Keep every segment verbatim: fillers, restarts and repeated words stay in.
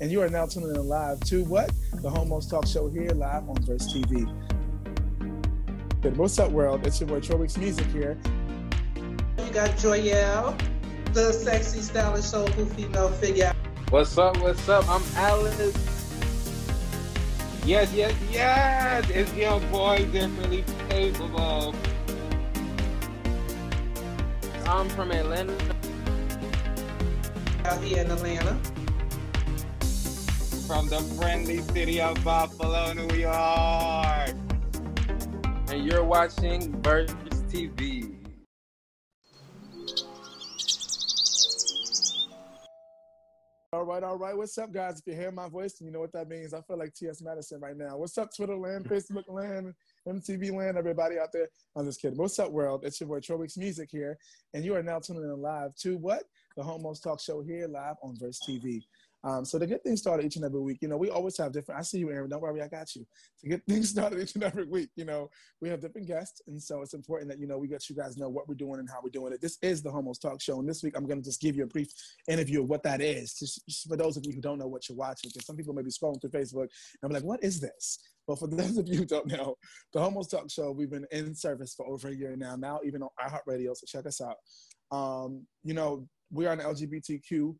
And you are now tuning in live to what? The Homos Talk Show here live on Verse T V. Good. What's up, world? It's your boy Troy Weeks Music here. You got Joyelle, the sexy, stylish, soulful female figure. What's up? What's up? I'm Alice. Yes, yes, yes! It's your boy, Differently Capable. I'm from Atlanta. Out here in Atlanta. From the friendly city of Buffalo, New York. And you're watching Verse T V. All right, all right. What's up, guys? If you hear my voice, you know what that means. I feel like T S. Madison right now. What's up, Twitter land, Facebook land, M T V land, everybody out there? I'm just kidding. What's up, world? It's your boy Troy Weeks Music here, and you are now tuning in live to what? The Homos Talk Show here live on Verse T V. Um, so to get things started each and every week, you know, we always have different, I see you, Aaron, don't worry, I got you. To get things started each and every week, you know, we have different guests. And so it's important that, you know, we let you guys know what we're doing and how we're doing it. This is the Homos Talk Show. And this week, I'm going to just give you a brief interview of what that is. Just, just for those of you who don't know what you're watching, because some people may be scrolling through Facebook and I'm like, what is this? But for those of you who don't know, the Homos Talk Show, we've been in service for over a year now, now even on iHeartRadio, so check us out. Um, you know, we are an L G B T Q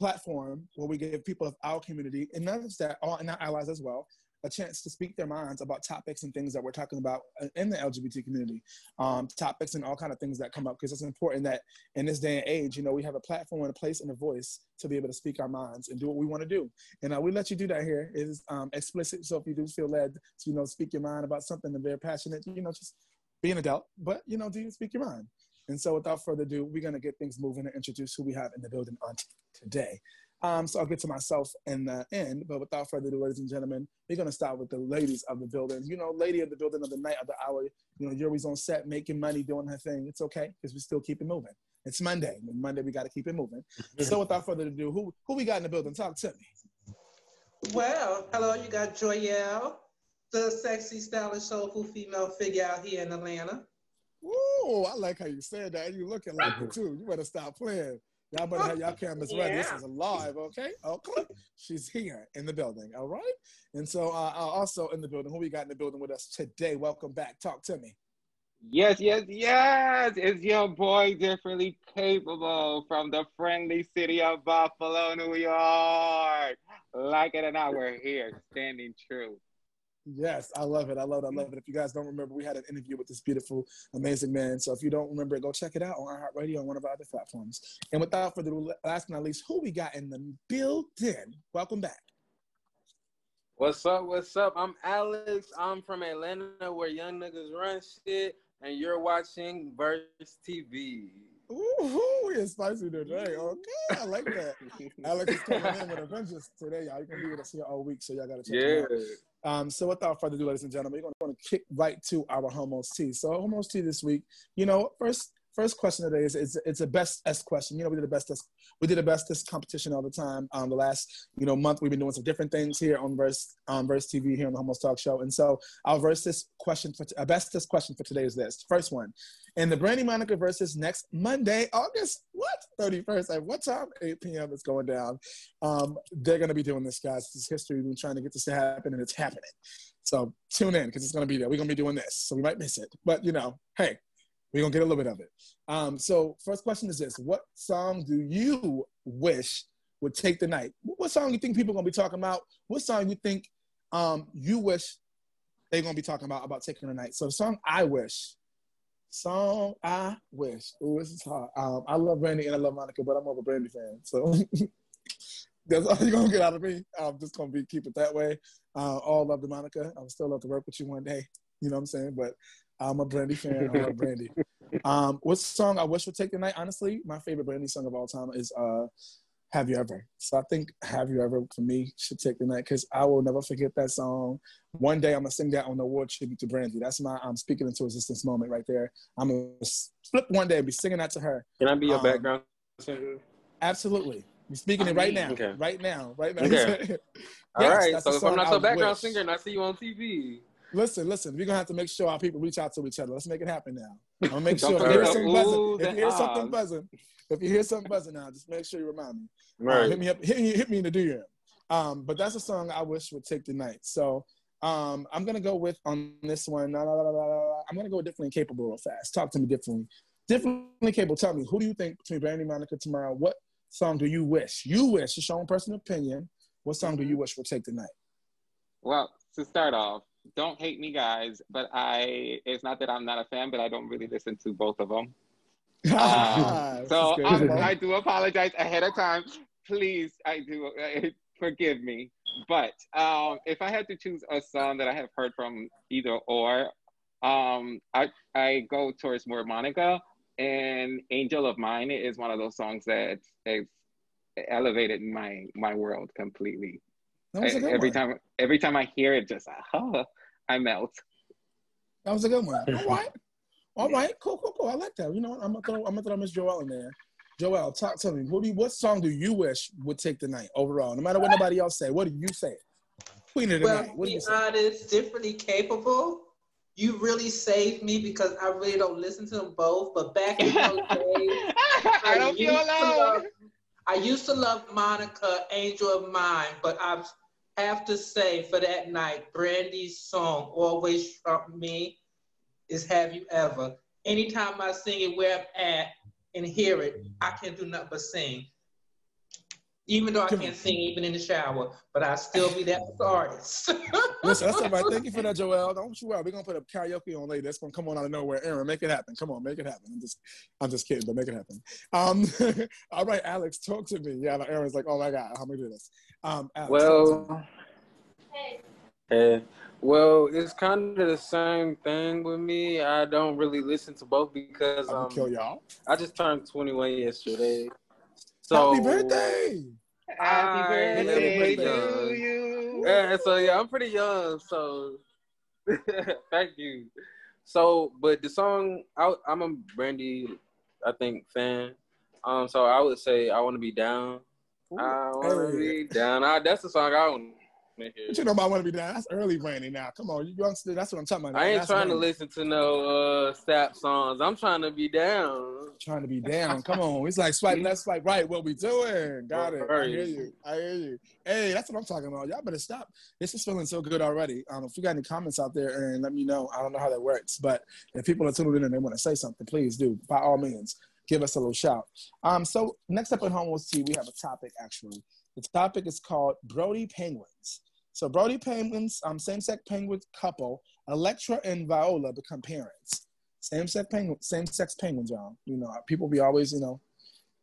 platform where we give people of our community, and not just that, all, and our allies as well, a chance to speak their minds about topics and things that we're talking about in the L G B T community, um, topics and all kind of things that come up, because it's important that in this day and age, you know, we have a platform and a place and a voice to be able to speak our minds and do what we want to do. And uh, we let you do that here. It is um, explicit, so if you do feel led to, you know, speak your mind about something and they're passionate, you know, just be an adult, but, you know, do you speak your mind? And so without further ado, we're going to get things moving and introduce who we have in the building on t- today. Um, so I'll get to myself in the end, but without further ado, ladies and gentlemen, we're going to start with the ladies of the building. You know, lady of the building of the night, of the hour, you know, Yuri's on set, making money, doing her thing. It's okay, because we still keep it moving. It's Monday. And Monday, we got to keep it moving. So without further ado, who, who we got in the building? Talk to me. Well, hello, you got Joyelle, the sexy, stylish, soulful female figure out here in Atlanta. Ooh, I like how you said that. You looking like it too. You better stop playing. Y'all better have y'all cameras yeah. ready. This is live, okay? Okay. She's here in the building, all right? And so uh, also in the building, who we got in the building with us today? Welcome back. Talk to me. Yes, yes, yes. It's your boy, Differently Capable, from the friendly city of Buffalo, New York. Like it or not, we're here, standing true. Yes, I love it. I love it. I love it. If you guys don't remember, we had an interview with this beautiful, amazing man. So if you don't remember, go check it out on iHeartRadio and one of our other platforms. And without further ado, last but not least, who we got in the building? Welcome back. What's up? What's up? I'm Alex. I'm from Atlanta, where young niggas run shit. And you're watching Verse T V. Ooh, it's spicy today. Okay, I like that. Alex is coming in with a vengeance today, y'all. You're going to be with us here all week, so y'all got to check it yeah. out. Um, so without further ado, ladies and gentlemen, we're going to kick right to our Homos Tea. So Homos Tea this week, you know, first first question today is it's, it's a best S question. You know, we did a best S, we did a best S competition all the time. Um, the last you know month we've been doing some different things here on Verse um, Verse T V here on the Homos Talk Show. And so our Verse S question for a best S question for today is this first one. And the Brandy Monica versus next Monday, August what thirty-first at what time? eight p.m. It's going down. Um, they're going to be doing this, guys. This is history. We've been trying to get this to happen, and it's happening. So tune in because it's going to be there. We're going to be doing this, so we might miss it. But you know, hey, we're going to get a little bit of it. Um, so first question is this: what song do you wish would take the night? What song do you think people are going to be talking about? What song do you think um, you wish they're going to be talking about about taking the night? So the song I wish. Song I wish. Oh, this is hard. Um, I love Brandy and I love Monica, but I'm more of a Brandy fan, so that's all you're gonna get out of me. I'm just gonna be keep it that way. Uh, all love to Monica. I'm still love to work with you one day. You know what I'm saying? But I'm a Brandy fan. I love Brandy. Um, what song I wish would take the night? Honestly, my favorite Brandy song of all time is uh, "Have You Ever." So I think "Have You Ever" for me should take the night because I will never forget that song. One day I'm gonna sing that on the award tribute to Brandy. That's my I'm um, speaking into existence moment right there. I'm gonna flip one day and be singing that to her. Can I be your um, background singer? Absolutely. We're speaking I mean, it right now. Okay. Right now. Right now. Okay. Yes, all right. So if I'm not your background wish. singer and I see you on T V. Listen, listen, we're gonna have to make sure our people reach out to each other. Let's make it happen now. I'm gonna make sure if you hear something buzzing, if you hear something buzzing, if you hear something buzzing now, just make sure you remind me. Right. Uh, hit me up, hit, hit me in the D M. Um, but that's a song I wish would take the night. So um, I'm going to go with, on this one, la, la, la, la, la, I'm going to go with Differently Capable real fast. Talk to me differently. Differently Capable, tell me, who do you think between Brandy and Monica tomorrow, what song do you wish? You wish, it's your own personal opinion. What song do you wish would take the night? Well, to start off, don't hate me, guys, but I, it's not that I'm not a fan, but I don't really listen to both of them. Um, so I, I do apologize ahead of time. Please, I do, uh, forgive me. But um, if I had to choose a song that I have heard from either or, um, I, I go towards more Monica, and Angel of Mine is one of those songs that has elevated my, my world completely. That was a good every one. time, every time I hear it, just oh, I melt. That was a good one. All right, all yeah. right, cool, cool, cool. I like that. You know what? I'm gonna throw, I'm gonna throw Miss Joyelle in there. Joyelle, talk to me. What, do you, what song do you wish would take the night overall? No matter what nobody else say, what do you say? Queen of the well, night. What do you say? Well, to be honest, Differently Capable. You really saved me because I really don't listen to them both. But back in those days, I, I don't feel alone. I used to love Monica, Angel of Mine, but I'm. Have to say for that night, Brandy's song always struck me is Have You Ever. Anytime I sing it where I'm at and hear it, I can't do nothing but sing. Even though I can't sing even in the shower, but I still be that artist. Listen, that's all right. Thank you for that, Joyelle. Don't you worry. We're gonna put a karaoke on later. That's gonna come on out of nowhere. Aaron, make it happen. Come on, make it happen. I'm just, I'm just kidding, but make it happen. Um, all right, Alex, talk to me. Yeah, Aaron's like, oh my God, how am I gonna do this? Um, Alex, well, hey. hey, well, it's kind of the same thing with me. I don't really listen to both because um, kill y'all. I just turned twenty-one yesterday. So, happy birthday! Happy birthday to you. Yeah, so yeah, I'm pretty young, so thank you. So, but the song, I, I'm a Brandy, I think, fan. Um, so I would say I want to be down. Ooh, I want to be down. I, that's the song I want to hear. But you know, I want to be down. That's early Brandy now. Come on, you youngster. That's what I'm talking about. I ain't that's trying Brandy. to listen to no uh, sap songs. I'm trying to be down. Trying to be down. Come on. It's like swipe left, swipe right. What we doing? Got it. I hear you. I hear you. Hey, that's what I'm talking about. Y'all better stop. This is feeling so good already. Um, if you got any comments out there, and let me know. I don't know how that works, but if people are tuning in and they want to say something, please do. By all means, give us a little shout. Um, so next up at Homos T, we have a topic, actually. The topic is called Brody Penguins. So Brody Penguins, um, same-sex penguin couple, Electra and Viola become parents. Same-sex penguins, same-sex penguins, y'all. You know, people be always, you know,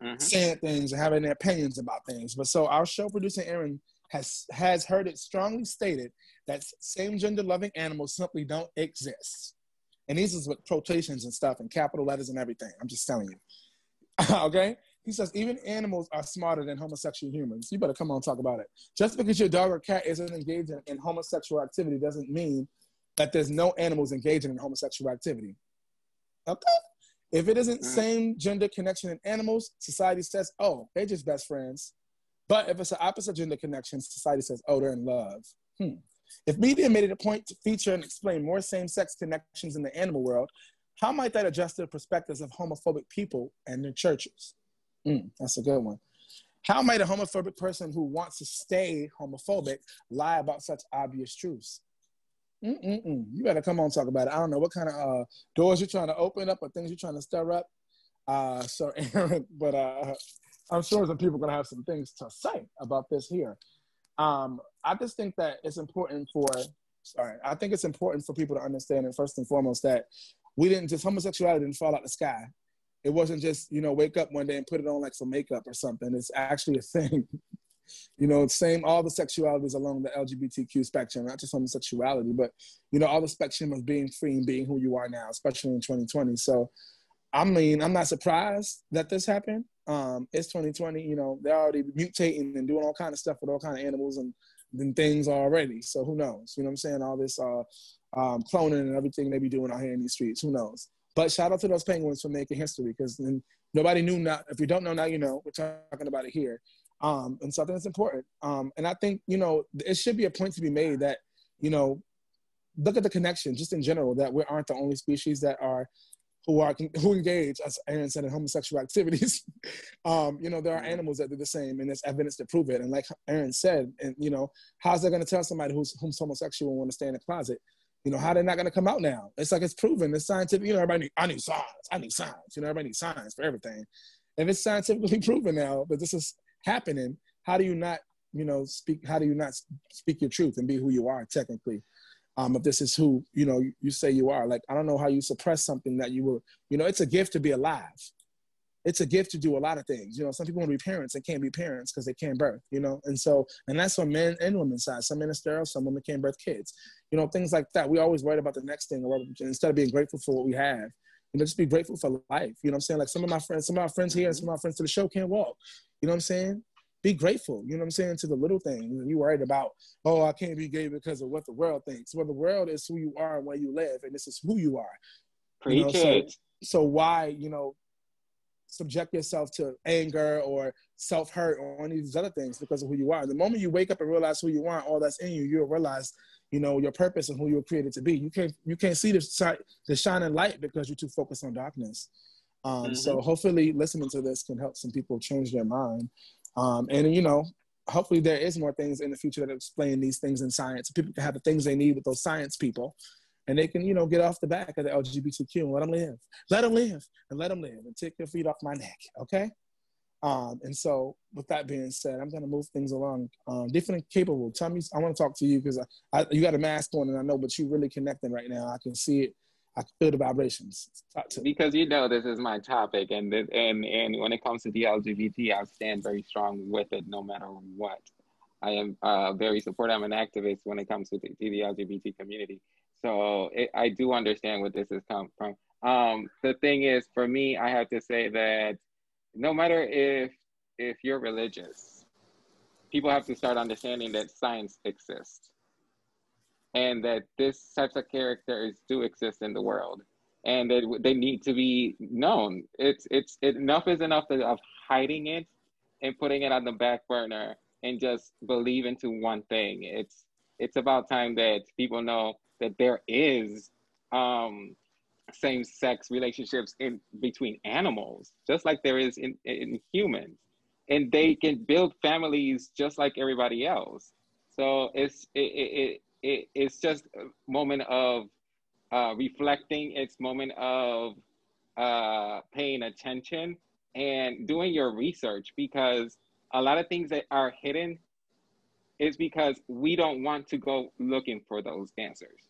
uh-huh. saying things and having their opinions about things. But so our show producer Aaron has has heard it strongly stated that same-gender loving animals simply don't exist. And these is with quotations and stuff and capital letters and everything. I'm just telling you. Okay? He says, even animals are smarter than homosexual humans. You better come on and talk about it. Just because your dog or cat isn't engaged in, in homosexual activity doesn't mean that there's no animals engaging in homosexual activity. Okay. If it isn't same gender connection in animals, society says, oh, they're just best friends. But if it's an opposite gender connection, society says, oh, they're in love. Hmm. If media made it a point to feature and explain more same-sex connections in the animal world, how might that adjust the perspectives of homophobic people and their churches? Mm, that's a good one. How might a homophobic person who wants to stay homophobic lie about such obvious truths? Mm-mm-mm. You better come on and talk about it. I don't know what kind of uh, doors you're trying to open up or things you're trying to stir up. Uh, so, Aaron, but uh, I'm sure some people are going to have some things to say about this here. Um, I just think that it's important for, sorry, I think it's important for people to understand, and first and foremost, that we didn't just, homosexuality didn't fall out the sky. It wasn't just, you know, wake up one day and put it on like some makeup or something. It's actually a thing. You know, same, all the sexualities along the L G B T Q spectrum, not just homosexuality, but, you know, all the spectrum of being free and being who you are now, especially in twenty twenty. So, I mean, I'm not surprised that this happened. Um, it's twenty twenty, you know, they're already mutating and doing all kind of stuff with all kind of animals and, and things already. So who knows? You know what I'm saying? All this uh, um, cloning and everything they be doing out here in these streets, who knows? But shout out to those penguins for making history, because nobody knew. Not, if you don't know now, you know. We're talking about it here. Um, and so I think it's important. Um, and I think, you know, it should be a point to be made that, you know, look at the connection just in general, that we aren't the only species that are who are who engage, as Aaron said, in homosexual activities. um, you know, there are animals that do the same, and there's evidence to prove it. And like Aaron said, and you know, how's that going to tell somebody who's, who's homosexual and want to stay in the closet? You know, how they're not going to come out now? It's like it's proven. It's scientific. You know, everybody need, I need signs. I need signs. You know, everybody needs signs for everything. And it's scientifically proven now that this is happening. How do you not, you know, speak? How do you not speak your truth and be who you are technically? Um, if this is who, you know, you say you are. Like, I don't know how you suppress something that you were, you know, it's a gift to be alive. It's a gift to do a lot of things. You know, some people want to be parents and can't be parents because they can't birth, you know? And so, and that's on men and women's side. Some men are sterile, some women can't birth kids. You know, things like that. We always worry about the next thing or instead of being grateful for what we have. You know, just be grateful for life. You know what I'm saying? Like some of my friends, some of our friends here and some of our friends to the show can't walk. You know what I'm saying? Be grateful, you know what I'm saying, to the little things. You worried about, oh, I can't be gay because of what the world thinks. Well, the world is who you are and where you live, and this is who you are. Preach it. You know, so, so why, you know, subject yourself to anger or self-hurt or any of these other things because of who you are? The moment you wake up and realize who you are, all that's in you, you'll realize, you know, your purpose and who you were created to be. You can't, you can't see the, the shining light because you're too focused on darkness. Um, mm-hmm. So hopefully listening to this can help some people change their mind. Um, and, you know, hopefully there is more things in the future that explain these things in science. People can have the things they need with those science people. And they can, you know, get off the back of the L G B T Q and let them live. Let them live and let them live and take your feet off my neck, okay? Um, and so with that being said, I'm going to move things along. Um, Differently Capable. Tell me, I want to talk to you because I, I, you got a mask on and I know, but you're really connecting right now. I can see it. I feel the vibrations. Because you know this is my topic, and this, and and when it comes to the L G B T, I stand very strong with it, no matter what. I am uh, very supportive. I'm an activist when it comes to the, to the L G B T community, so it, I do understand where this is come from. Um, the thing is, for me, I have to say that no matter if if you're religious, people have to start understanding that science exists. And that this types of characters do exist in the world, and that they need to be known. It's it's it, enough is enough to, of hiding it and putting it on the back burner and just believe into one thing. It's it's about time that people know that there is um, same-sex relationships in between animals, just like there is in, in humans, and they can build families just like everybody else. So it's it. it, it It, it's just a moment of uh, reflecting. It's moment of uh, paying attention and doing your research, because a lot of things that are hidden is because we don't want to go looking for those answers.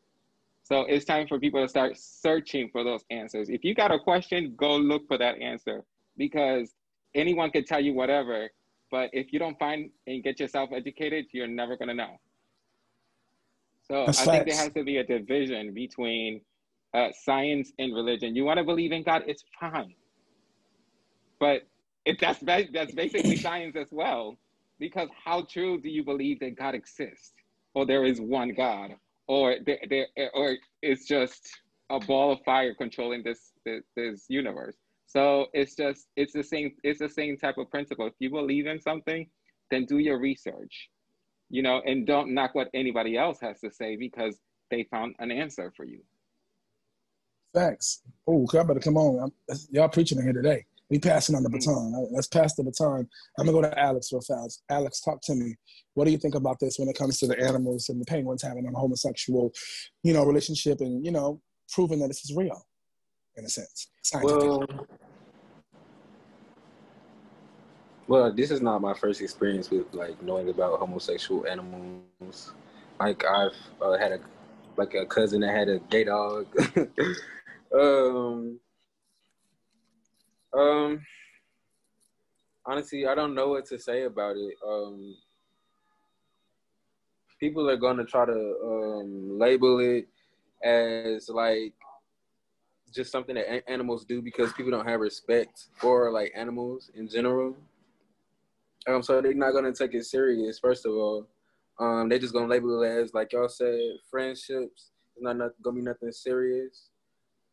So it's time for people to start searching for those answers. If you got a question, go look for that answer, because anyone can tell you whatever, but if you don't find and get yourself educated, you're never going to know. So That's I think facts. There has to be a division between uh, science and religion. You want to believe in God, it's fine. But it, that's, that's basically science as well, because how true do you believe that God exists? Or there is one God, or there, there, or it's just a ball of fire controlling this, this, this universe. So it's just, it's the same, it's the same type of principle. If you believe in something, then do your research. You know, and don't knock what anybody else has to say because they found an answer for you. Facts. Oh, I better come on. I'm, y'all preaching in here today. We passing on the baton. Right, let's pass the baton. I'm going to go to Alex real fast. Alex, talk to me. What do you think about this when it comes to the animals and the penguins having a homosexual, you know, relationship and, you know, proving that this is real in a sense? Well, Well, this is not my first experience with, like, knowing about homosexual animals. Like, I've uh, had, a like, a cousin that had a gay dog. um, um, honestly, I don't know what to say about it. Um, people are going to try to um, label it as, like, just something that a- animals do because people don't have respect for, like, animals in general. Um, so they're not gonna take it serious. First of all, um, they're just gonna label it as, like y'all said, friendships. It's not, not gonna be nothing serious,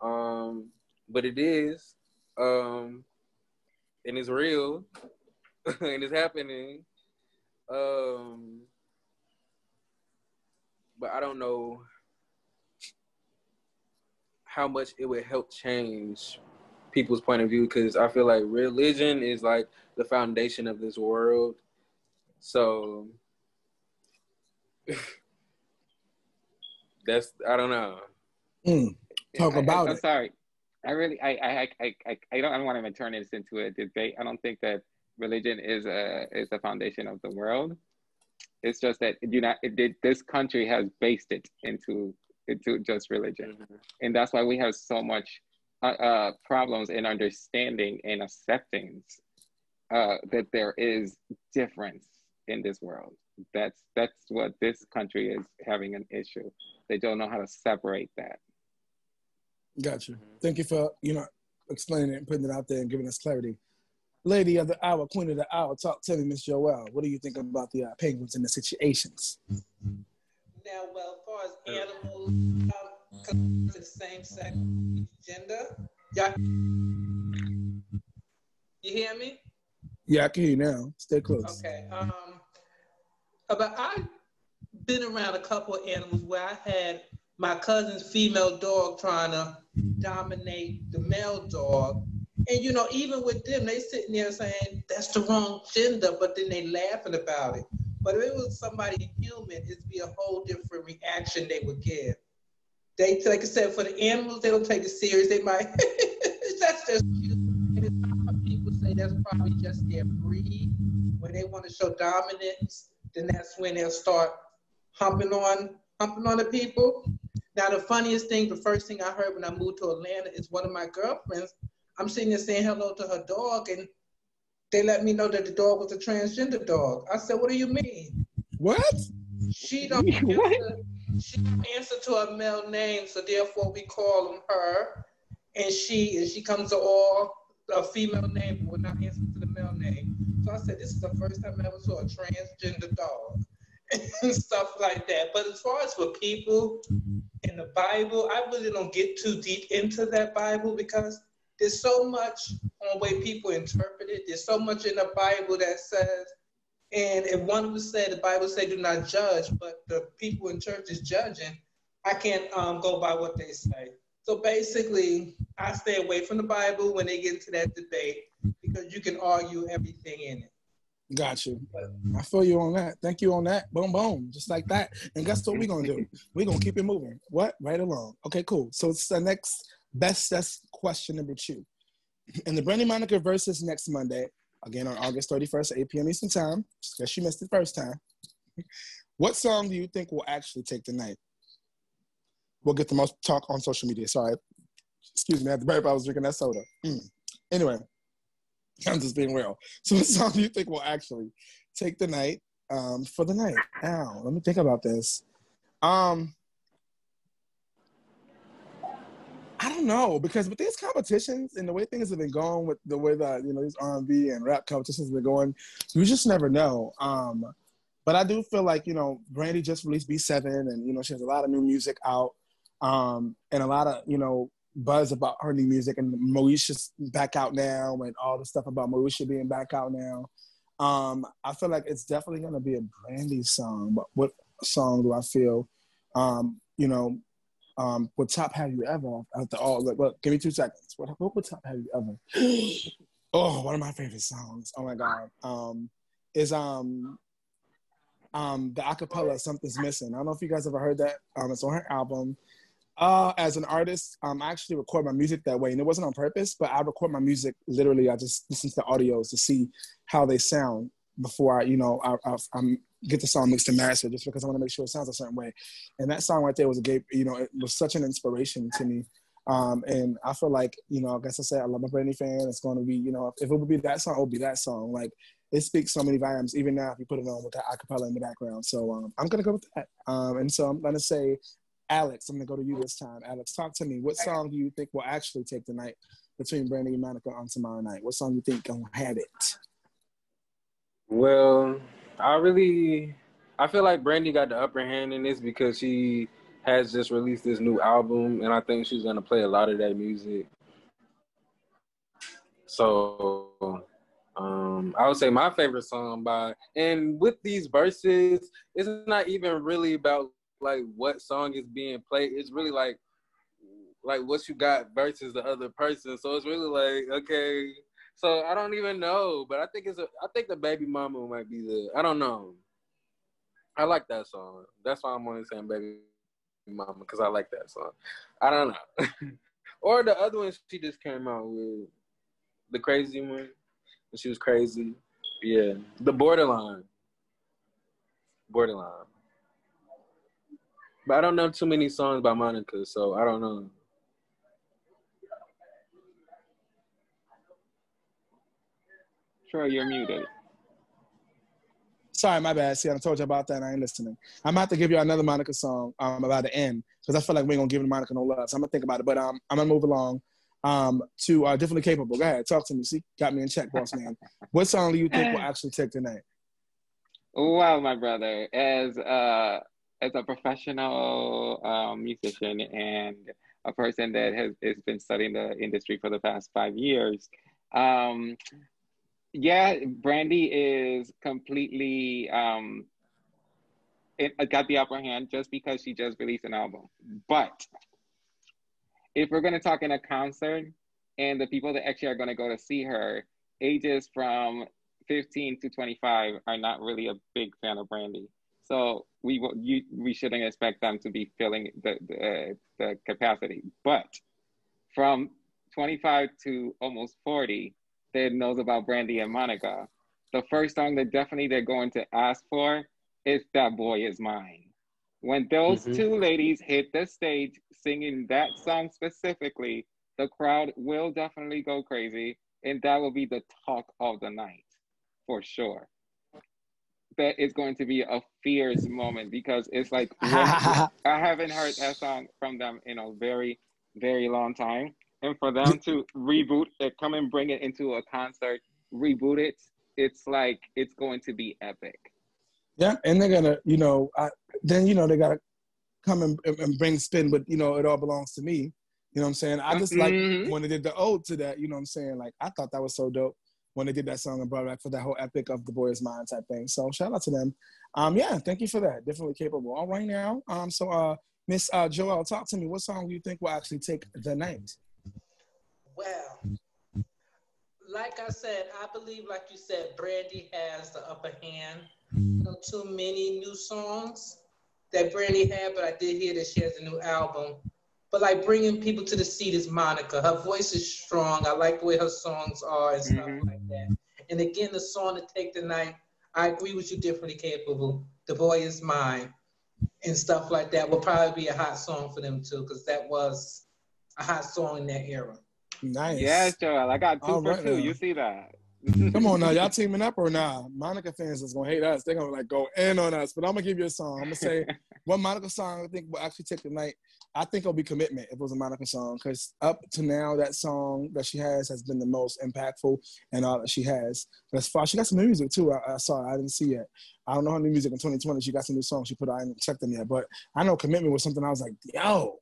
um, but it is, um, and it's real, and it's happening. Um, but I don't know how much it would help change people's point of view, because I feel like religion is like the foundation of this world. So that's, I don't know. Mm, talk I, about I, I'm it. I'm sorry. I really, I, I, I, I, I don't, I don't want to turn this into a debate. I don't think that religion is a is the foundation of the world. It's just that you not it, it, this country has based it into into just religion, mm-hmm. and that's why we have so much uh, uh, problems in understanding and accepting uh, that there is difference in this world. That's that's what this country is having an issue. They don't know how to separate that. Gotcha. Thank you for you know explaining it and putting it out there and giving us clarity. Lady of the hour, queen of the hour, talk to me, Miss Joyelle. What do you think about the uh, penguins and the situations? Now, well, as far as animals, um, to the same sex, gender, y'all, you hear me? Yeah, I can hear you now. Stay close. Okay. Um, but I've been around a couple of animals where I had my cousin's female dog trying to dominate the male dog. And, you know, even with them, they sitting there saying, that's the wrong gender, but then they laughing about it. But if it was somebody human, it'd be a whole different reaction they would give. They, like I said, for the animals, they don't take it serious. They might, that's just cute. And people say that's probably just their breed. When they want to show dominance, then that's when they'll start humping on, humping on the people. Now, the funniest thing, the first thing I heard when I moved to Atlanta is one of my girlfriends, I'm sitting there saying hello to her dog, and they let me know that the dog was a transgender dog. I said, what do you mean? What? She don't, what? Answer, she don't answer to her male name, so therefore we call him her, and she and she comes to all a female name, but will not answer to the male name. So I said, this is the first time I ever saw a transgender dog and stuff like that. But as far as for people in the Bible, I really don't get too deep into that Bible because there's so much on the way people interpret it. There's so much in the Bible that says, and if one would say the Bible say do not judge, but the people in church is judging, I can't um, go by what they say. So basically, I stay away from the Bible when they get into that debate because you can argue everything in it. Got you. I feel you on that. Thank you on that. Boom, boom. Just like that. And guess what we're going to do? We're going to keep it moving. What? Right along. Okay, cool. So it's the next best, that's question number two. And the Brandy Monica versus next Monday, again on August thirty-first, eight p m Eastern Time, just because you missed it first time. What song do you think will actually take the night? We'll get the most talk on social media. Sorry. Excuse me, I had to burp. I was drinking that soda. Mm. Anyway, I'm just being real. So what song do you think will actually take the night um, for the night? Ow, let me think about this. Um... I don't know, because with these competitions and the way things have been going with the way that, you know, these R and B and rap competitions have been going, you just never know. Um, but I do feel like, you know, Brandy just released B seven and, you know, she has a lot of new music out um, and a lot of, you know, buzz about her new music, and Moesha's back out now and all the stuff about Moesha being back out now. Um, I feel like it's definitely going to be a Brandy song, but what song do I feel, um, you know, Um, what top have you ever? After all, look, look, give me two seconds. What, what, what top have you ever? Oh, one of my favorite songs. Oh my God, um, is um, um, the acapella "Something's Missing." I don't know if you guys ever heard that. Um, it's on her album. Uh, as an artist, um, I actually record my music that way, and it wasn't on purpose. But I record my music literally. I just listen to the audios to see how they sound before I, you know, I, I, I'm. get the song mixed and mastered just because I want to make sure it sounds a certain way. And that song right there was a gay, you know, it was such an inspiration to me. Um, and I feel like, you know, I guess I say I love my Brandy fan. It's going to be, you know, if it would be that song, it would be that song. Like, it speaks so many volumes, even now if you put it on with that acapella in the background. So um, I'm going to go with that. Um, and so I'm going to say, Alex, I'm going to go to you this time. Alex, talk to me. What song do you think will actually take the night between Brandy and Monica on tomorrow night? What song do you think going to have it? Well... I really, I feel like Brandy got the upper hand in this because she has just released this new album, and I think she's going to play a lot of that music. So um, I would say my favorite song by, and with these verses, it's not even really about like what song is being played. It's really like like what you got versus the other person. So it's really like, okay. So I don't even know, but I think it's a, I think the baby mama might be the, I don't know. I like that song. That's why I'm only saying baby mama, because I like that song. I don't know. Or the other one she just came out with, the crazy one. She was crazy. Yeah. The borderline. Borderline. But I don't know too many songs by Monica, so I don't know. Troy, you're muted. Sorry, my bad. See, I told you about that and I ain't listening. I'm about to give you another Monica song um, about the end, because I feel like we ain't going to give Monica no love, so I'm going to think about it. But um, I'm going to move along um, to uh, Differently Capable. Go ahead. Talk to me. See, got me in check, boss man. What song do you think will actually take tonight? Well, my brother, as uh, as a professional um, musician and a person that has, has been studying the industry for the past five years, um, yeah, Brandy is completely um, it, it got the upper hand just because she just released an album. But if we're going to talk in a concert and the people that actually are going to go to see her, ages from fifteen to twenty-five are not really a big fan of Brandy. So we will, you, we shouldn't expect them to be filling the, the, uh, the capacity. But from twenty-five to almost forty, that knows about Brandy and Monica. The first song that definitely they're going to ask for is That Boy Is Mine. When those mm-hmm. two ladies hit the stage singing that song specifically, the crowd will definitely go crazy, and that will be the talk of the night, for sure. That is going to be a fierce moment, because it's like, I haven't heard that song from them in a very, very long time. And for them to reboot it, come and bring it into a concert, reboot it, it's like, it's going to be epic. Yeah, and they're gonna, you know, I, then, you know, they gotta come and, and bring spin, but, you know, It All Belongs to Me. You know what I'm saying? I just mm-hmm. like when they did the ode to that, you know what I'm saying? Like, I thought that was so dope when they did that song and brought back for that whole epic of The Boy Is Mine type thing. So shout out to them. Um, yeah, thank you for that. Definitely capable. All right now, um, so uh, Miss uh, Joyelle, talk to me. What song do you think will actually take the night? Well, like I said, I believe, like you said, Brandy has the upper hand. Not too many new songs that Brandy had, but I did hear that she has a new album. But like bringing people to the seat is Monica. Her voice is strong. I like the way her songs are and stuff mm-hmm. like that. And again, the song to take the night, I agree with you, Differently Capable. The Boy Is Mine and stuff like that will probably be a hot song for them too, because that was a hot song in that era. Nice. Yes, Joel. I got two All for right two. Now. You see that? Come on now, y'all teaming up or nah? Monica fans is gonna hate us. They're gonna like go in on us. But I'm gonna give you a song. I'm gonna say one Monica song I think will actually take the night. I think it'll be Commitment if it was a Monica song, because up to now that song that she has has been the most impactful and all that she has. But as far, she got some new music too. I, I saw it. I didn't see it. I don't know her new music in twenty twenty. She got some new songs she put out. I haven't checked them yet. But I know Commitment was something I was like, yo.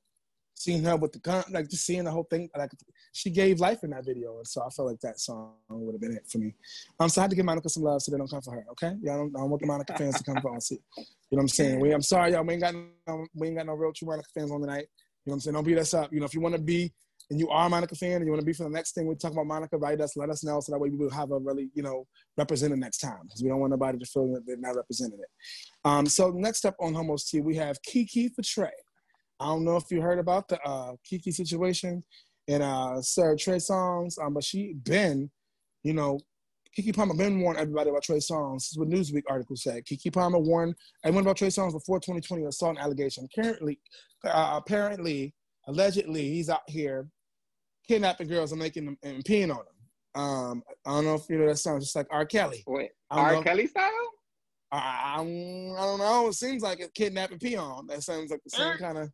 Seeing her with the gun, like just seeing the whole thing, like she gave life in that video, and so I felt like that song would have been it for me. Um, so I had to give Monica some love, so they don't come for her, okay? Y'all don't, I don't want the Monica fans to come for us. You know what I'm saying? We, I'm sorry, y'all. We ain't got no, we ain't got no real true Monica fans on tonight. You know what I'm saying? Don't beat us up. You know, if you want to be, and you are a Monica fan, and you want to be for the next thing we talk about Monica, write us, let us know, so that way we will have a really, you know, representative next time, because we don't want nobody to feel that they're not represented. Um, so next up on Homos T, we have Keke for Trey. I don't know if you heard about the uh, Keke situation and uh, Sir Trey Songz, um, but she been, you know, Keke Palmer been warned everybody about Trey Songz. This is what Newsweek article said. Keke Palmer warned everyone about Trey Songz before twenty twenty assault allegation. Currently, uh, apparently, allegedly, he's out here kidnapping girls and making them and peeing on them. Um, I don't know if you know that sounds just like R. Kelly. Wait, R. Kelly style? I, I, I don't know. It seems like it kidnapping pee on. That sounds like the same kind of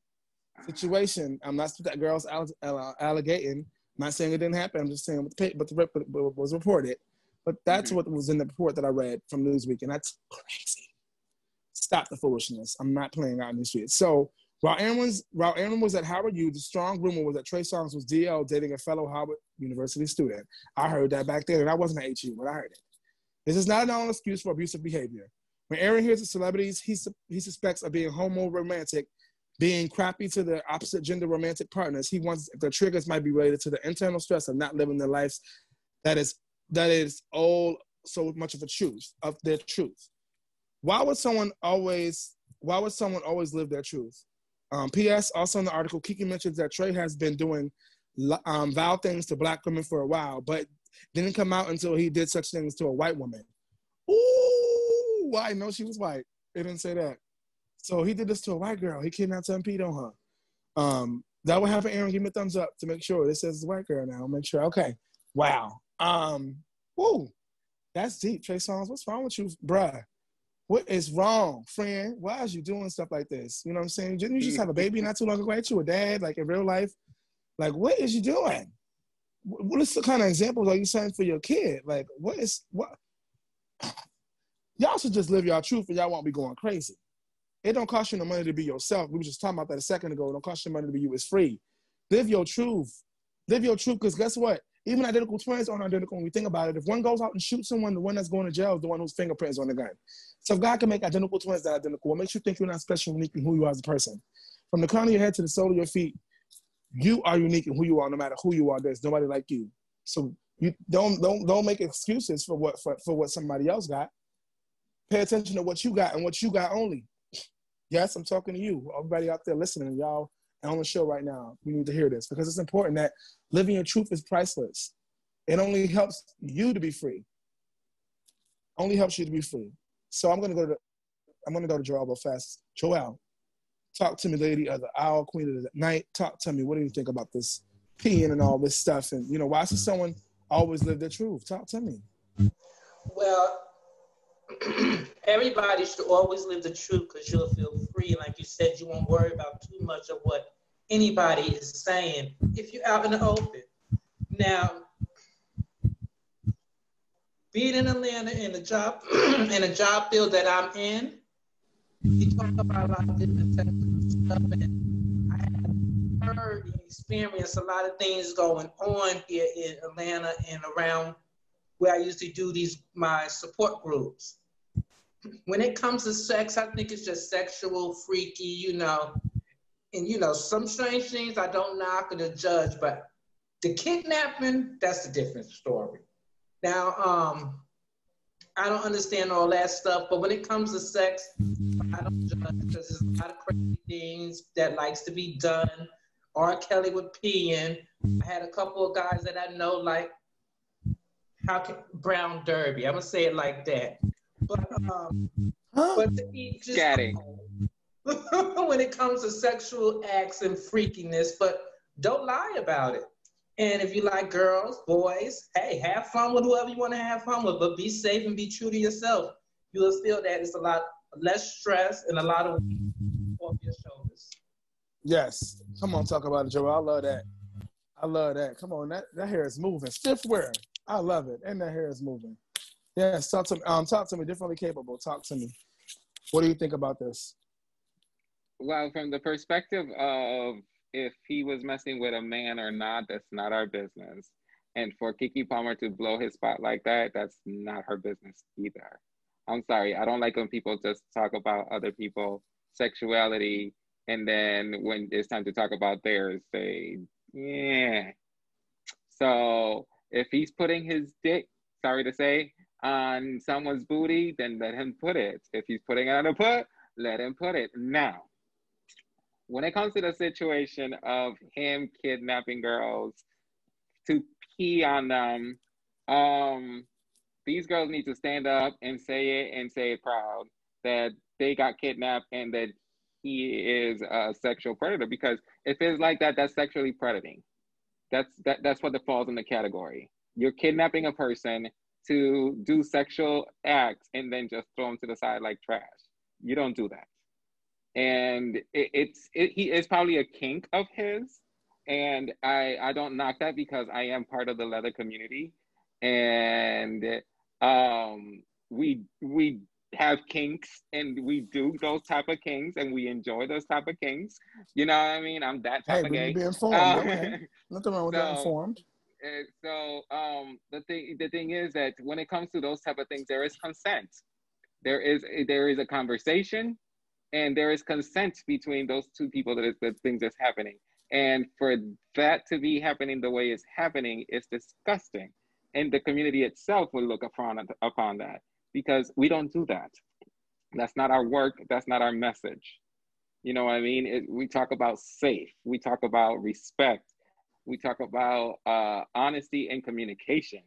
situation. I'm not saying that girl's all, all, allegating. I'm not saying it didn't happen. I'm just saying what the, what the what was reported. But that's mm-hmm. what was in the report that I read from Newsweek, and that's crazy. Stop the foolishness. I'm not playing out in the street. So while Aaron was while Aaron was at Howard U, the strong rumor was that Trey Songz was D L dating a fellow Howard University student. I heard that back then, and I wasn't at H U, but I heard it. This is not an all excuse for abusive behavior. When Aaron hears of celebrities he, he suspects of being homo romantic. being crappy to their opposite gender romantic partners. He wants the triggers might be related to the internal stress of not living their lives. That is, that is all so much of a truth of their truth. Why would someone always, why would someone always live their truth? Um, P S Also in the article, Keke mentions that Trey has been doing um, vile things to black women for a while, but didn't come out until he did such things to a white woman. Ooh, I know she was white. It didn't say that. So he did this to a white girl. He kidnapped her and peed on her. Um, that would happen, Aaron. Give me a thumbs up to make sure. This says white girl now. Make sure. Okay. Wow. Um, woo. That's deep, Trey Songz. What's wrong with you, bruh? What is wrong, friend? Why is you doing stuff like this? You know what I'm saying? Didn't you just have a baby not too long ago? Ain't you a dad, like in real life? Like, what is you doing? What is the kind of examples are you setting for your kid? Like, what is, what? Y'all should just live y'all truth and y'all won't be going crazy. It don't cost you no money to be yourself. We were just talking about that a second ago. It don't cost you money to be you. It's free. Live your truth. Live your truth, because guess what? Even identical twins aren't identical when we think about it. If one goes out and shoots someone, the one that's going to jail is the one whose fingerprints on the gun. So if God can make identical twins that identical, what makes you think you're not special, unique in who you are as a person? From the crown of your head to the sole of your feet, you are unique in who you are. No matter who you are, there's nobody like you. So you don't don't don't make excuses for what for, for what somebody else got. Pay attention to what you got and what you got only. Yes, I'm talking to you. Everybody out there listening, y'all. And on the show right now, you need to hear this, because it's important that living your truth is priceless. It only helps you to be free. Only helps you to be free. So I'm gonna go to I'm gonna go to Joyelle real fast. Joyelle, talk to me, lady of the hour, queen of the night. Talk to me. What do you think about this peeing and all this stuff? And you know, why should someone always live their truth? Talk to me. Well, everybody should always live the truth, because you'll feel free. Like you said, you won't worry about too much of what anybody is saying if you're out in the open. Now, being in Atlanta in the job in a job field that I'm in, you talk about a lot of different types of stuff, and I have heard and experienced a lot of things going on here in Atlanta and around where I used to do these my support groups. When it comes to sex, I think it's just sexual, freaky, you know, and you know, some strange things I don't knock or to judge, but the kidnapping, that's a different story. Now, um, I don't understand all that stuff, but when it comes to sex, I don't judge, because there's a lot of crazy things that likes to be done. R. Kelly with peeing. I had a couple of guys that I know, like, how can, Brown Derby, I'm gonna say it like that. But, um, huh? but to be just when it comes to sexual acts and freakiness, but don't lie about it. And if you like girls, boys, hey, have fun with whoever you want to have fun with, but be safe and be true to yourself. You'll feel that it's a lot less stress and a lot of off your shoulders. Yes, come on, talk about it, Joe. I love that. I love that. Come on, that, that hair is moving. Stiff wear. I love it, and that hair is moving. Yes, talk to me. Um, talk to me. Differently capable. Talk to me. What do you think about this? Well, from the perspective of if he was messing with a man or not, that's not our business. And for Keke Palmer to blow his spot like that, that's not her business either. I'm sorry. I don't like when people just talk about other people's sexuality, and then when it's time to talk about theirs, they, yeah. So if he's putting his dick, sorry to say, on someone's booty, then let him put it. If he's putting it on a put, let him put it. Now, when it comes to the situation of him kidnapping girls to pee on them, um, these girls need to stand up and say it, and say it proud, that they got kidnapped and that he is a sexual predator. Because if it's like that, that's sexually predating. That's, that, that's what that falls in the category. You're kidnapping a person to do sexual acts and then just throw him to the side like trash. You don't do that. And it, it's it, he is probably a kink of his, and I I don't knock that, because I am part of the leather community, and um we we have kinks, and we do those type of kinks, and we enjoy those type of kinks. You know what I mean? I'm that type hey, of gay. Be informed. Um, okay. Nothing wrong with so, that informed. And so um, the thing the thing is that when it comes to those type of things, there is consent. There is there is a conversation. and there is consent between those two people that is the things that's happening. And for that to be happening the way it's happening, it's disgusting. And the community itself will look upon, upon that, because we don't do that. That's not our work, that's not our message. You know what I mean? It, we talk about safe, we talk about respect, we talk about uh, honesty and communication.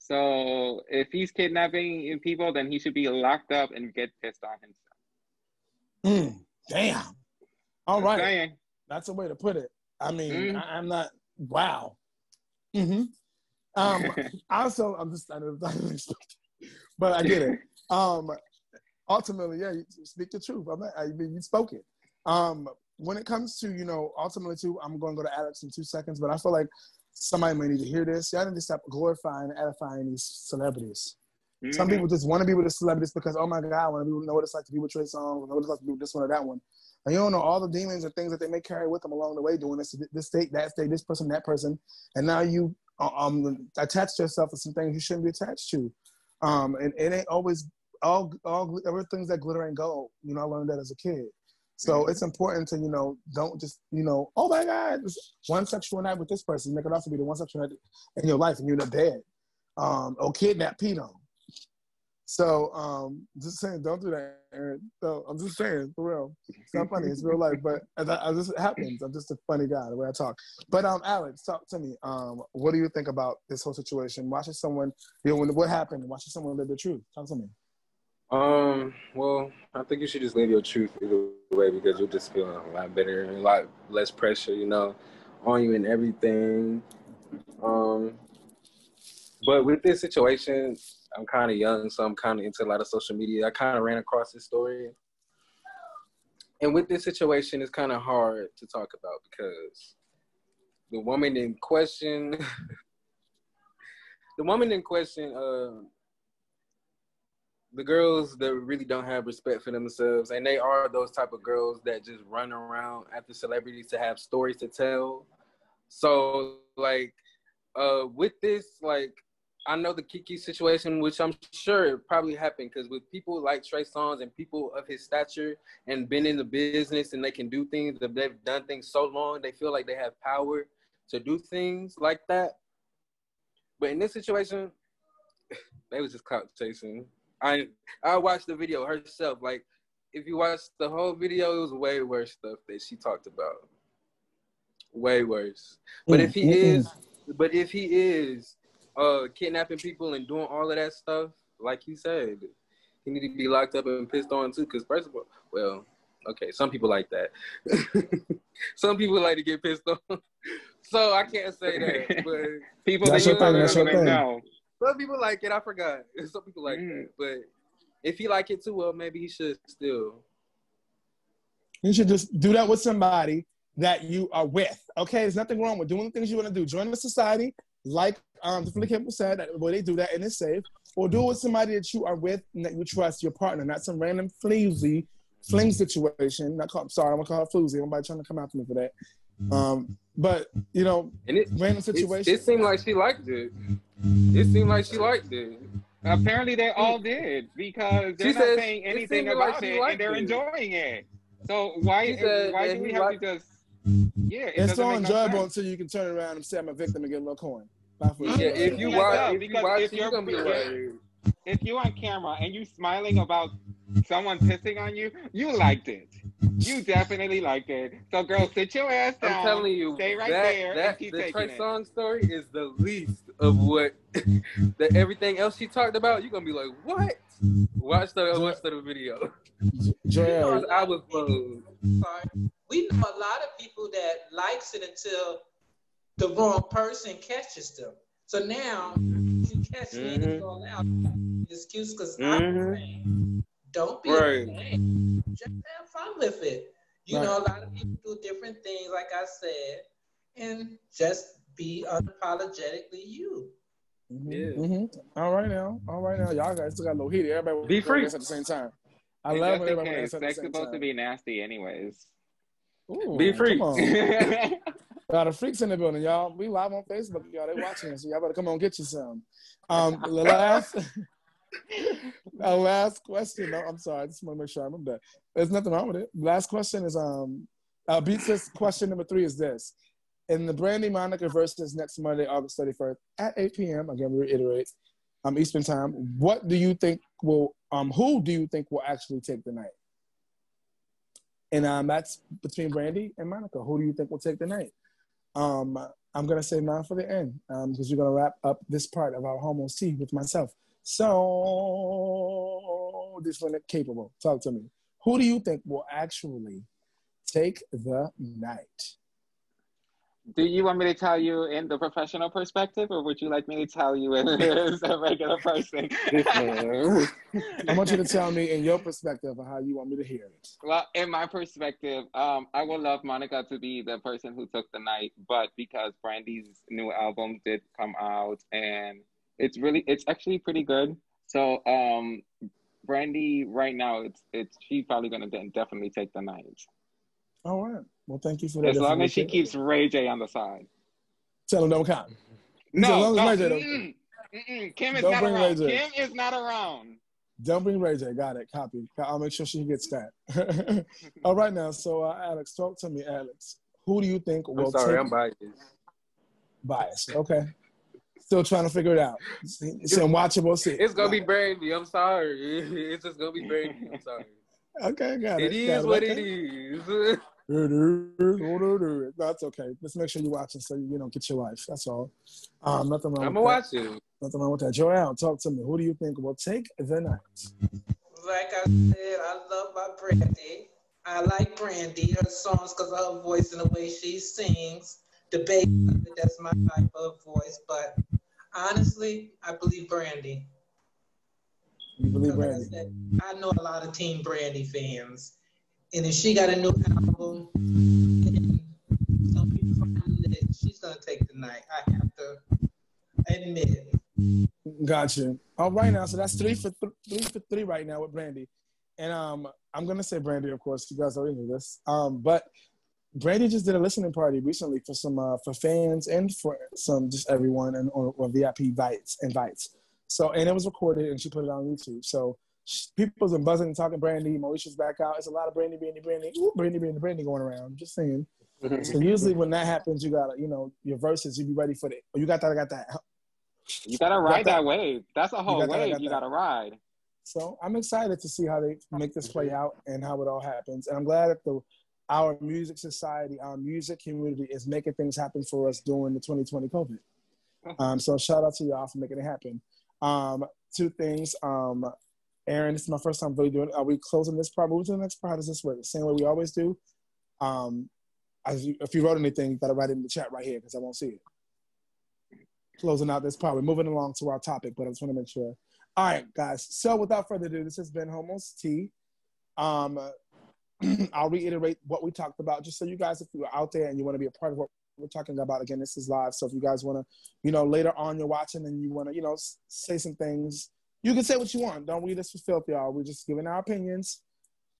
So if he's kidnapping people, then he should be locked up and get pissed on himself. Mm, damn. All right. Saying. That's a way to put it. I mean, mm-hmm. I, I'm not, wow. Mm-hmm. Um, also, I'm just, I don't but I get it. Um, ultimately, yeah, you speak the truth. I'm not, I mean, you spoke it. Um, when it comes to, you know, ultimately too, I'm going to go to Alex in two seconds, but I feel like somebody may need to hear this. Y'all need to stop glorifying and edifying these celebrities. Mm-hmm. Some people just want to be with the celebrities because, oh my God, I want to know what it's like to be with Trey Songz, I know what it's like to be with this one or that one. And you don't know all the demons or things that they may carry with them along the way, doing this, this state, that state, this person, that person. And now you um, attach yourself to some things you shouldn't be attached to. Um, and it ain't always all, all everything's that glitter and gold. You know, I learned that as a kid. So it's important to, you know, don't just, you know, oh my God, one sexual night with this person. It could also be the one sexual night in your life and you're not dead. Um, or kidnap pedo. So um, just saying, don't do that, Aaron. So I'm just saying, for real. It's not funny, it's real life, but as I, as this happens, I'm just a funny guy, the way I talk. But um, Alex, talk to me. Um, what do you think about this whole situation? Watching someone, you know, what happened? Watching someone live the truth. Talk to me. Um, well, I think you should just live your truth either way, because you'll just feel a lot better and a lot less pressure, you know, on you and everything. Um, but with this situation, I'm kind of young, so I'm kind of into a lot of social media. I kind of ran across this story. And with this situation, it's kind of hard to talk about because the woman in question, the woman in question, uh, the girls that really don't have respect for themselves, and they are those type of girls that just run around after celebrities to have stories to tell. So, like, uh, with this, like, I know the Keke situation, which I'm sure probably happened, because with people like Trey Songz and people of his stature and been in the business and they can do things, that they've done things so long, they feel like they have power to do things like that. But in this situation, they was just clout chasing. I I watched the video herself. Like, if you watch the whole video, it was way worse stuff that she talked about. Way worse. But if he is, but if he is uh, kidnapping people and doing all of that stuff, like you said, he need to be locked up and pissed on too. Because first of all, well, okay, some people like that. Some people like to get pissed on. So I can't say that. But people that you know now. Some people like it, I forgot. Some people like mm. it, but if he like it too, well, maybe he should still. You should just do that with somebody that you are with, okay? There's nothing wrong with doing the things you want to do. Join the society, like um, Differently Capable said, that well, they do that and it's safe. Or do it with somebody that you are with and that you trust, your partner, not some random flimsy fling situation. Not call, I'm sorry, I'm gonna call it floozy. Nobody trying to come after me for that. Um, but, you know, and it, random situation. It, it seemed like she liked it. It seemed like she liked it. Apparently they all did, because they're she not says, saying anything about like it, and they're it. enjoying it. So why why do we have liked, to just, yeah. It it's so enjoyable until you can turn around and say I'm a victim and get a little coin. Yeah, if you watch, if you watch, if you're, you're going to be right. If you're on camera and you smiling about someone pissing on you, you liked it. You definitely liked it. So, girl, sit your ass down. I'm telling you, stay right that, there that, and keep the taking Trey it. Songz story is the least of what that everything else she talked about. You're gonna be like, what? Watch the watch the video. Joyelle, I was blown. Sorry, we know a lot of people that likes it until the wrong person catches them. So now you catch me and it's all out. Excuse, because mm-hmm. I'm saying, don't be right. Ashamed. Just have fun with it. You right. know, a lot of people do different things, like I said, and just be unapologetically you. Mm-hmm. Yeah. Mm-hmm. All right now. All right now. Y'all guys still got a little heat. Everybody be free at the same time. I and love when everybody at the same time. Sex is supposed to be nasty anyways. Ooh, be free. Got the freaks in the building, y'all. We live on Facebook, y'all. They watching us. So y'all better come on and get you some. Um, the last... Our last question. No, I'm sorry. I just want to make sure I'm done. There's nothing wrong with it. Last question is, um, uh, beats this question number three is this. In the Brandy Monica versus next Monday, August thirty-first at eight p m, again, we reiterate, um, Eastern time, what do you think will, um, who do you think will actually take the night? And um, that's between Brandy and Monica. Who do you think will take the night? Um, I'm going to say mine for the end because um, we're going to wrap up this part of our Homos Tea with myself. So, Differently Capable, talk to me. Who do you think will actually take the night? Do you want me to tell you in the professional perspective, or would you like me to tell you as a regular person? I want you to tell me in your perspective of how you want me to hear it. Well, in my perspective, um, I would love Monica to be the person who took the night, but because Brandy's new album did come out, and it's really, it's actually pretty good. So um, Brandy, right now, it's it's she's probably going to definitely take the night. All right. Well, thank you for that. As long as she keeps Ray J on the side. Tell him don't come. No, as long as Ray J don't mm, mm, Kim is don't not around. Kim is not around. Don't bring Ray J. Got it. Copy. I'll make sure she gets that. All right now. So, uh, Alex, talk to me, Alex. Who do you think will I'm sorry, take... I'm biased. Biased. Okay. Still trying to figure it out. It's, it's unwatchable. See. It's going to be Brandy. I'm sorry. It's just going to be Brandy. I'm sorry. Okay, got it. It is what it is. That's okay. Just make sure you watch it so you don't get your life. That's all. Um, nothing wrong. I'm gonna watch it. Nothing wrong with that. Joyelle, talk to me. Who do you think will take the night? Like I said, I love my Brandy. I like Brandy. Her songs, because of her voice and the way she sings. The bass, that's my type of voice. But honestly, I believe Brandy. You believe Brandy? I, said, I know a lot of Team Brandy fans. And if she got a new album, and some people find that she's going to take the night. I have to admit it. Gotcha. All right now, so that's three for, th three, for three right now with Brandy. And um, I'm going to say Brandy, of course. You guys already knew this. Um, but Brandy just did a listening party recently for some uh, for fans and for some just everyone and or, or V I P invites. invites. So, and it was recorded, and she put it on YouTube. So, she, people's been buzzing and talking Brandy. Moesha's back out. It's a lot of Brandy, Brandy, Brandy, ooh, Brandy, Brandy, Brandy going around. Just saying. So, usually when that happens, you got to, you know, your verses, you be ready for it. You got that, I got that. You got to ride got that. that wave. That's a whole wave you got to ride. So, I'm excited to see how they make this play out and how it all happens. And I'm glad that the our music society, our music community is making things happen for us during the twenty twenty COVID. Um, so, shout out to y'all for making it happen. Um, two things. Um, Aaron, this is my first time really doing it. Are we closing this part? Move to the next part. How does this work? The same way we always do. Um, as you, if you wrote anything, you gotta write it in the chat right here because I won't see it. Closing out this part. We're moving along to our topic, but I just want to make sure. All right, guys. So without further ado, this has been Homos Tea. Um, I'll reiterate what we talked about just so you guys, if you're out there and you want to be a part of what we're talking about, again, this is live. So if you guys want to, you know, later on you're watching and you want to, you know, say some things, you can say what you want. Don't read us for filth, y'all. We're just giving our opinions.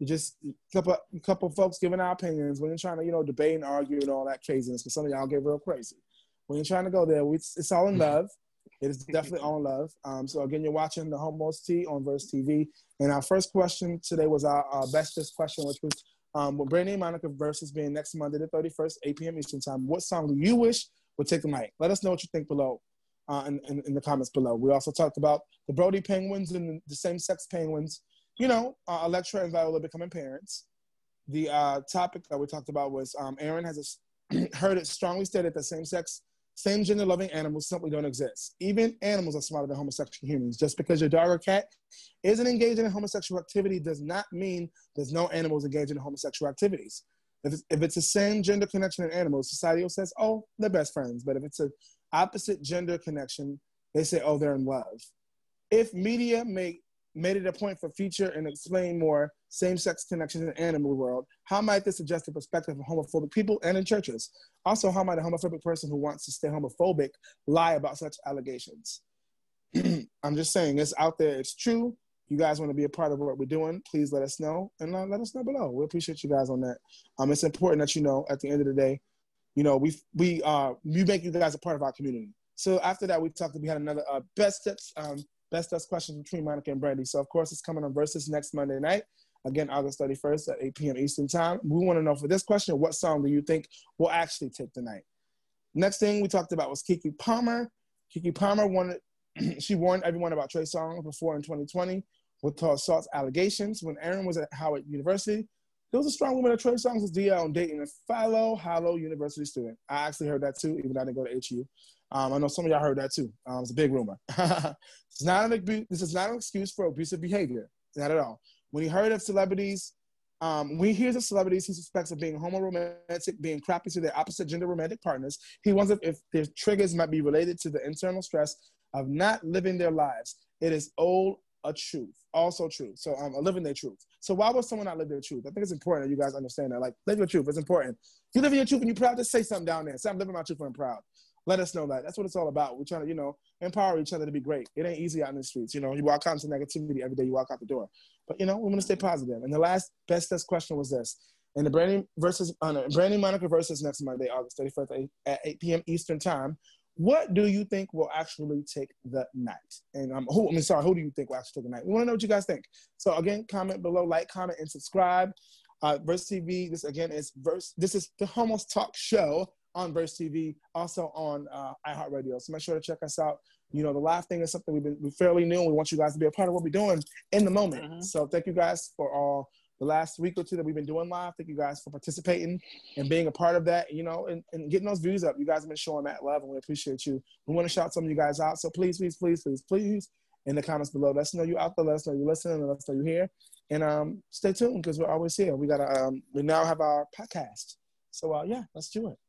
You just a couple, a couple of folks giving our opinions. We're not trying to, you know, debate and argue and all that craziness because some of y'all get real crazy. We're not trying to go there. We, it's all in love. It is definitely all in love. Um, so again, you're watching the Homos Tea on Verse T V. And our first question today was our, our bestest question, which was, Um, with Brandy and Monica versus being next Monday, the thirty-first, eight p m Eastern time, what song do you wish would take the night? Let us know what you think below, uh, in, in, in the comments below. We also talked about the Brody Penguins and the same-sex Penguins. You know, uh, Electra and Viola becoming parents. The uh, topic that we talked about was um, Aaron has a, heard it strongly stated that same-sex, same-gender-loving animals simply don't exist. Even animals are smarter than homosexual humans. Just because your dog or cat isn't engaging in homosexual activity does not mean there's no animals engaging in homosexual activities. If it's, if it's the same gender connection in animals, society says, oh, they're best friends. But if it's an opposite gender connection, they say, oh, they're in love. If media make, made it a point for feature and explain more same-sex connections in the animal world, how might this adjust the perspective of homophobic people and in churches? Also, how might a homophobic person who wants to stay homophobic lie about such allegations? I'm just saying, it's out there, it's true. You guys want to be a part of what we're doing, please let us know, and uh, let us know below. We appreciate you guys on that. Um, it's important that you know, at the end of the day, you know, we we uh, we make you guys a part of our community. So after that, we talked, we had another uh, best tips, um, Best Us questions between Monica and Brandy. So, of course, it's coming on Versus next Monday night. Again, August thirty-first at eight p.m. Eastern Time. We want to know for this question, what song do you think will actually take the night? Next thing we talked about was Keke Palmer. Keke Palmer wanted, she warned everyone about Trey Songz before in twenty twenty with her assault allegations when Aaron was at Howard University. There was a strong woman at Trey Songz's D L on dating a fellow Hollow University student. I actually heard that too, even though I didn't go to H U. Um, I know some of y'all heard that too. Um, it's a big rumor. It's not an, this is not an excuse for abusive behavior, not at all. When he heard of celebrities, um, when he hears of celebrities he suspects of being homo-romantic, being crappy to their opposite-gender romantic partners, he wonders if their triggers might be related to the internal stress of not living their lives. It is all a truth, also true. So um, living their truth. So why would someone not live their truth? I think it's important that you guys understand that. Like, live your truth. It's important. If you live your truth and you're proud, just say something down there. Say, I'm living my truth and I'm proud. Let us know that. That's what it's all about. We're trying to, you know, empower each other to be great. It ain't easy out in the streets. You know, you walk out into negativity every day. You walk out the door. But, you know, we're going to stay positive. And the last best test question was this. And the Brandy versus, uh, no, Brandy Monica versus next Monday, August thirty-first at eight p.m. Eastern Time. What do you think will actually take the night? And um, who, I mean, sorry, who do you think will actually take the night? We want to know what you guys think. So again, comment below, like, comment, and subscribe. Uh, Verse T V. This again is Verse. This is the Homos Talk Show on Verse T V, also on uh, iHeartRadio. So make sure to check us out. You know, the live thing is something we've been we're fairly new. And we want you guys to be a part of what we're doing in the moment. Mm-hmm. So thank you guys for all the last week or two that we've been doing live. Thank you guys for participating and being a part of that, you know, and, and getting those views up. You guys have been showing that love, and we appreciate you. We want to shout some of you guys out. So please, please, please, please, please, in the comments below, let us know you out there. Let us know you're listening. Let us know you're here. And um, stay tuned because we're always here. We got um, we now have our podcast. So, uh, yeah, let's do it.